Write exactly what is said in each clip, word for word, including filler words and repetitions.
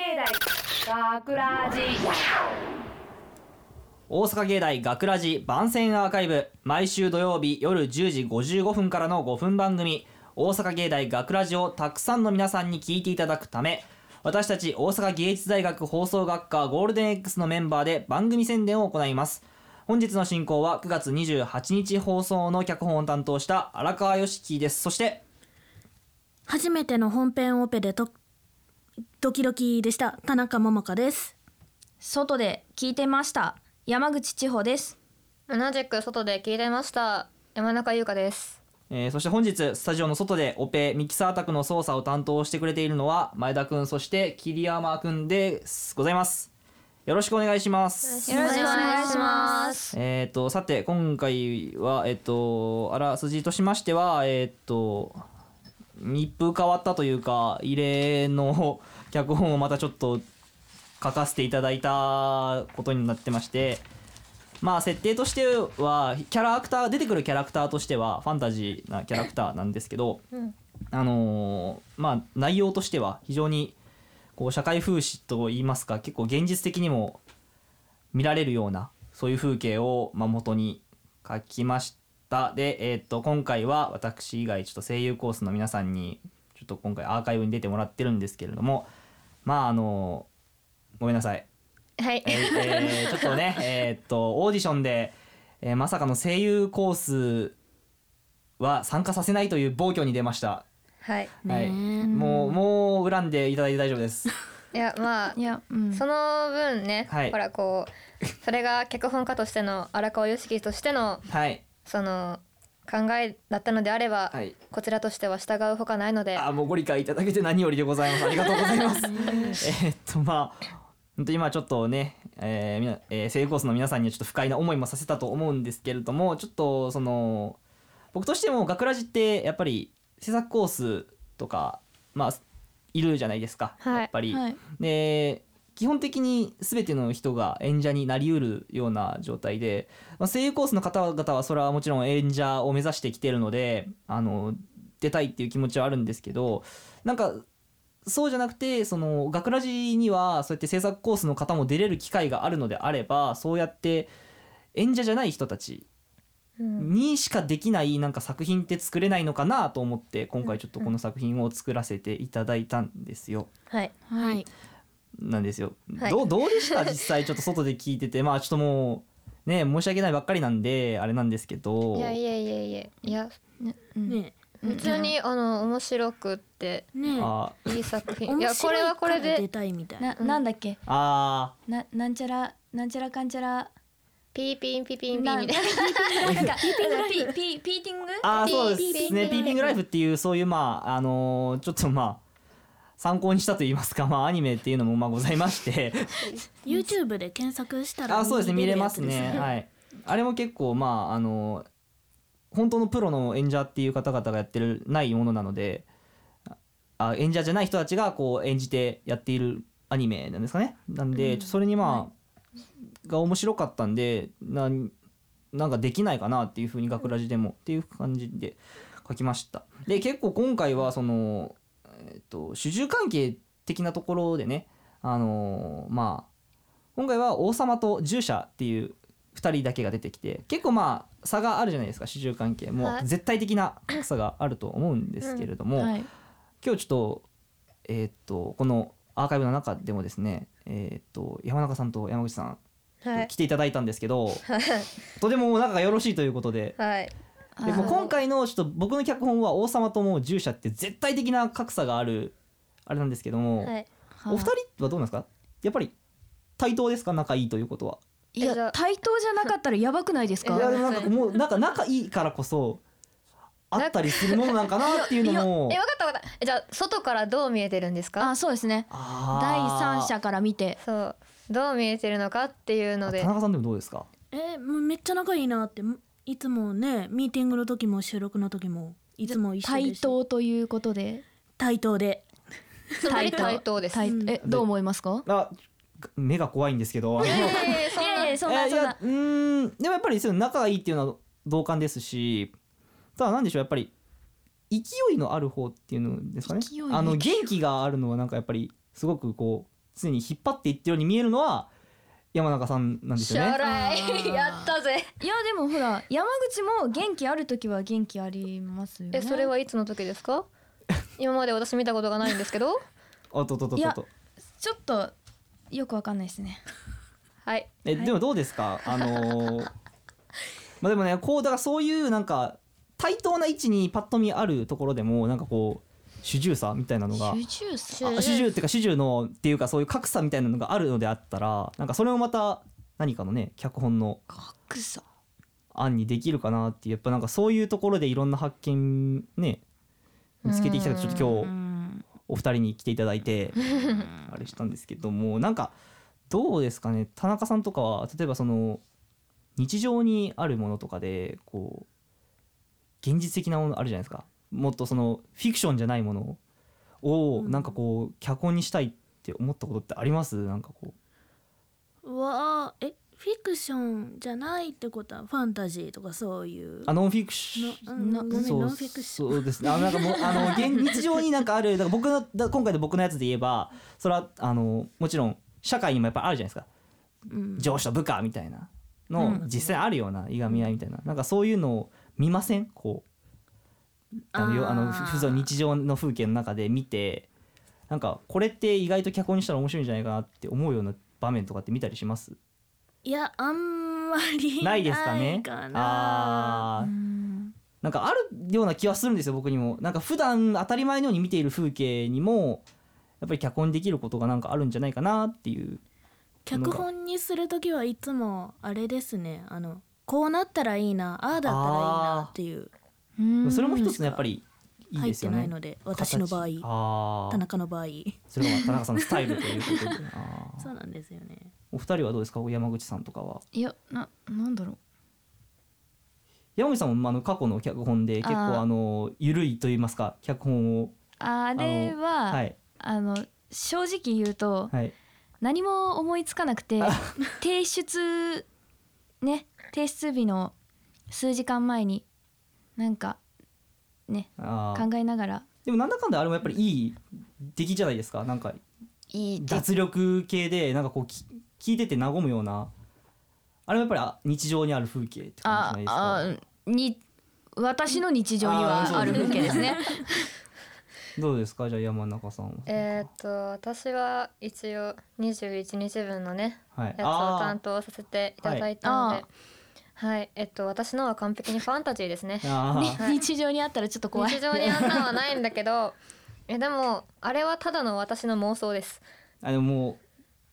芸大学ラジ、大阪芸大学ラジ番宣アーカイブ、毎週土曜日夜じゅうじごじゅうごふんからのごふん番組、大阪芸大学ラジをたくさんの皆さんに聞いていただくため、私たち大阪芸術大学放送学科ゴールデン X のメンバーで番組宣伝を行います。本日の進行はくがつにじゅうはちにち放送の脚本を担当した荒川良樹です。そして初めての本編オペでとドキドキでした田中桃香です。外で聞いてました山口千穂です。同じく外で聞いてました山中優香です。えー、そして本日スタジオの外でオペミキサー卓の操作を担当してくれているのは前田くん、そして桐山くんでございます。よろしくお願いします。よろしくお願いします。えっとさて今回はえっとあらすじとしましてはえっと一風変わったというか異例の脚本をまたちょっと書かせていただいたことになってまして、まあ設定としてはキャラクター出てくるキャラクターとしてはファンタジーなキャラクターなんですけど、うん、あのー、まあ内容としては非常にこう社会風刺といいますか、結構現実的にも見られるようなそういう風景をまあ元に書きました。で、えー、っと今回は私以外ちょっと声優コースの皆さんにちょっと今回アーカイブに出てもらってるんですけれども、まああのー、ごめんなさい。はいえーえー、ちょっとねえっとオーディションで、えー、まさかの声優コースは参加させないという暴挙に出ました。はい、はい、もうもう恨んでいただいて大丈夫です。いやまあいや、うん、その分ね、はい、ほらこうそれが脚本家としての荒川良樹としての、はい、その考えだったのであれば、はい、こちらとしては従うほかないので、あもうご理解いただけて何よりでございます。ありがとうございます。えっとまあ今ちょっとね、えーえー、声優コースの皆さんにはちょっと不快な思いもさせたと思うんですけれども、ちょっとその僕としても学ラジってやっぱり制作コースとかまあいるじゃないですか、はい、やっぱり、はい、で基本的に全ての人が演者になりうるような状態で、まあ、声優コースの方々はそれはもちろん演者を目指してきてるのであの出たいっていう気持ちはあるんですけど、なんかそうじゃなくてその学ラジにはそうやって制作コースの方も出れる機会があるのであれば、そうやって演者じゃない人たちにしかできないなんか作品って作れないのかなと思って今回ちょっとこの作品を作らせていただいたんですよ。はいはいなんですよ、はい、どう、どうでした実際ちょっと外で聞いててまあちょっともうね申し訳ないばっかりなんであれなんですけど、いやいやいやいやいやね、うん普通にあの面白くって、ね、いい作品いやこれはこれで出たいみたいな、うん、なんだっけあななんちゃらなんちゃらかんちゃらピーピンピーピンピーみたいななんかピーピングライフピーピーティングあそうですねピーピングライフっていうそういうまああのー、ちょっとまあ参考にしたと言いますか、まあアニメっていうのもまあございましてYouTube で検索したらあそうですね見れますねはいあれも結構まああのー本当のプロの演者っていう方々がやってるないものなので、あ演者じゃない人たちがこう演じてやっているアニメなんですかね。なんで、うん、それにまあ、はい、が面白かったんで な, なんかできないかなっていうふうに学ラジでもっていう感じで書きました。で結構今回はその、えー、と主従関係的なところでね、あのー、まあ今回は王様と従者っていうふたりだけが出てきて結構まあ差があるじゃないですか、主従関係も絶対的な差があると思うんですけれども、うんはい、今日ちょっとえー、っとこのアーカイブの中でもですねえー、っと山中さんと山口さん、はい、来ていただいたんですけどとても仲がよろしいということで、はい、でも今回のちょっと僕の脚本は王様とも従者って絶対的な格差があるあれなんですけども、はい、お二人はどうなんですか、やっぱり対等ですか、仲いいということは。いや対等じゃなかったらやばくないですか。いやなんかもうなんか仲いいからこそあったりするものなんかなっていうのも。え分かった分かった。じゃあ外からどう見えてるんですか。あそうですね。第三者から見てそうどう見えてるのかっていうので。田中さんでもどうですか。えもうめっちゃ仲いいなっていつもねミーティングの時も収録の時もいつも一緒でし。対等ということで対等で対等です。えどう思いますか。あ目が怖いんですけど。そんなそんなうーんでもやっぱりそう仲がいいっていうのは同感ですし、ただなんでしょうやっぱり勢いのある方っていうのですかね、あの元気があるのはなんかやっぱりすごくこう常に引っ張っていってるように見えるのは山中さんなんですよね。将来やったぜ。いやでもほら山口も元気ある時は元気ありますよね。えそれはいつの時ですか？今まで私見たことがないんですけど。おっとっとっとっと。いやちょっとよくわかんないですね。はい。えでもどうですか？あのー、まあでもねこうだからそういうなんか対等な位置にパッと見あるところでもなんかこう。主従差みたいなのが主従差主従っていうか主従のっていうかそういう格差みたいなのがあるのであったらなんかそれもまた何かのね脚本の格差案にできるかなっていうやっぱなんかそういうところでいろんな発見ね見つけてきたからちょっと今日お二人に来ていただいてあれしたんですけどもなんかどうですかね田中さんとかは例えばその日常にあるものとかでこう現実的なものあるじゃないですか。もっとそのフィクションじゃないものをなんかこう脚本にしたいって思ったことってあります？なんかこう、うわー、え、フィクションじゃないってことはファンタジーとかそういうあノンフィクションノンフィクションそうですね。あなんかもうあの日常になんかあるだから僕のだ今回の僕のやつで言えばそれはあのもちろん社会にもやっぱあるじゃないですか、うん、上司と部下みたいなの実際あるようないがみ合いみたいななんかそういうのを見ません？こうあのあの普通日常の風景の中で見てなんかこれって意外と脚本にしたら面白いんじゃないかなって思うような場面とかって見たりします？いやあんまりないですかね。あなんかあるような気はするんですよ僕にも。なんか普段当たり前のように見ている風景にもやっぱり脚本できることがなんかあるんじゃないかなっていう。脚本にするときはいつもあれですねあのこうなったらいいなああだったらいいなっていうそれも一つのやっぱりいいですよね。入ってないので私の場合田中の場合それは田中さんのスタイルということであそうなんですよね。お二人はどうですか山口さんとかは。いや な, なんだろう山口さんもあの過去の脚本で結構あの緩いと言いますか脚本をあれはあの、はい、あの正直言うと、はい、何も思いつかなくて提出ね提出日の数時間前になんかね考えながらでもなんだかんだあれもやっぱりいい出来じゃないですか。なんかいい脱力系でなんかこう聞いてて和むようなあれもやっぱり日常にある風景って感じじゃないですか。ああに私の日常にはある風景ですね。どうですかじゃあ山中さんは。えー、っと私は一応にじゅういちにちぶんのね、はい、やつを担当させていただいたので、はいはい、えっと私のは完璧にファンタジーですね。はい、日常にあったらちょっと怖い。日常にあったのはないんだけど、えでもあれはただの私の妄想です。あでももう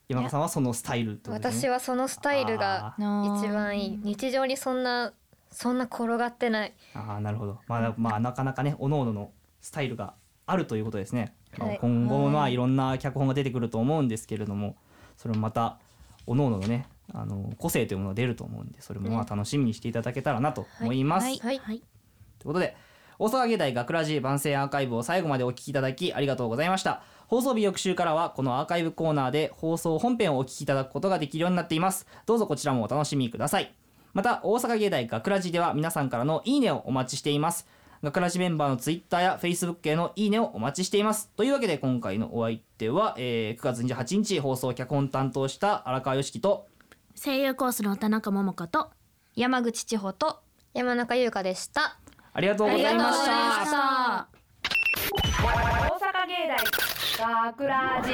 山中さんはそのスタイルってことですね。私はそのスタイルが一番いい。日常にそんなそんな転がってない。あなるほど。まあまあなかなかね各々のスタイルがあるということですね。はい、今後もまあいろんな脚本が出てくると思うんですけれども、それもまた各々のね。あの個性というものが出ると思うんでそれもまあ楽しみにしていただけたらなと思います。はいはいはい、ということで大阪芸大学ラジ番宣アーカイブを最後までお聞きいただきありがとうございました。放送日翌週からはこのアーカイブコーナーで放送本編をお聞きいただくことができるようになっています。どうぞこちらもお楽しみください。また大阪芸大学ラジでは皆さんからのいいねをお待ちしています。学ラジメンバーのツイッターやフェイスブックへのいいねをお待ちしています。というわけで今回のお相手は、えー、くがつにじゅうはちにち放送脚本担当した荒川良樹と声優コースの田中桃子と山口千穂と山中優香でした。ありがとうございました。大阪芸大学ラジ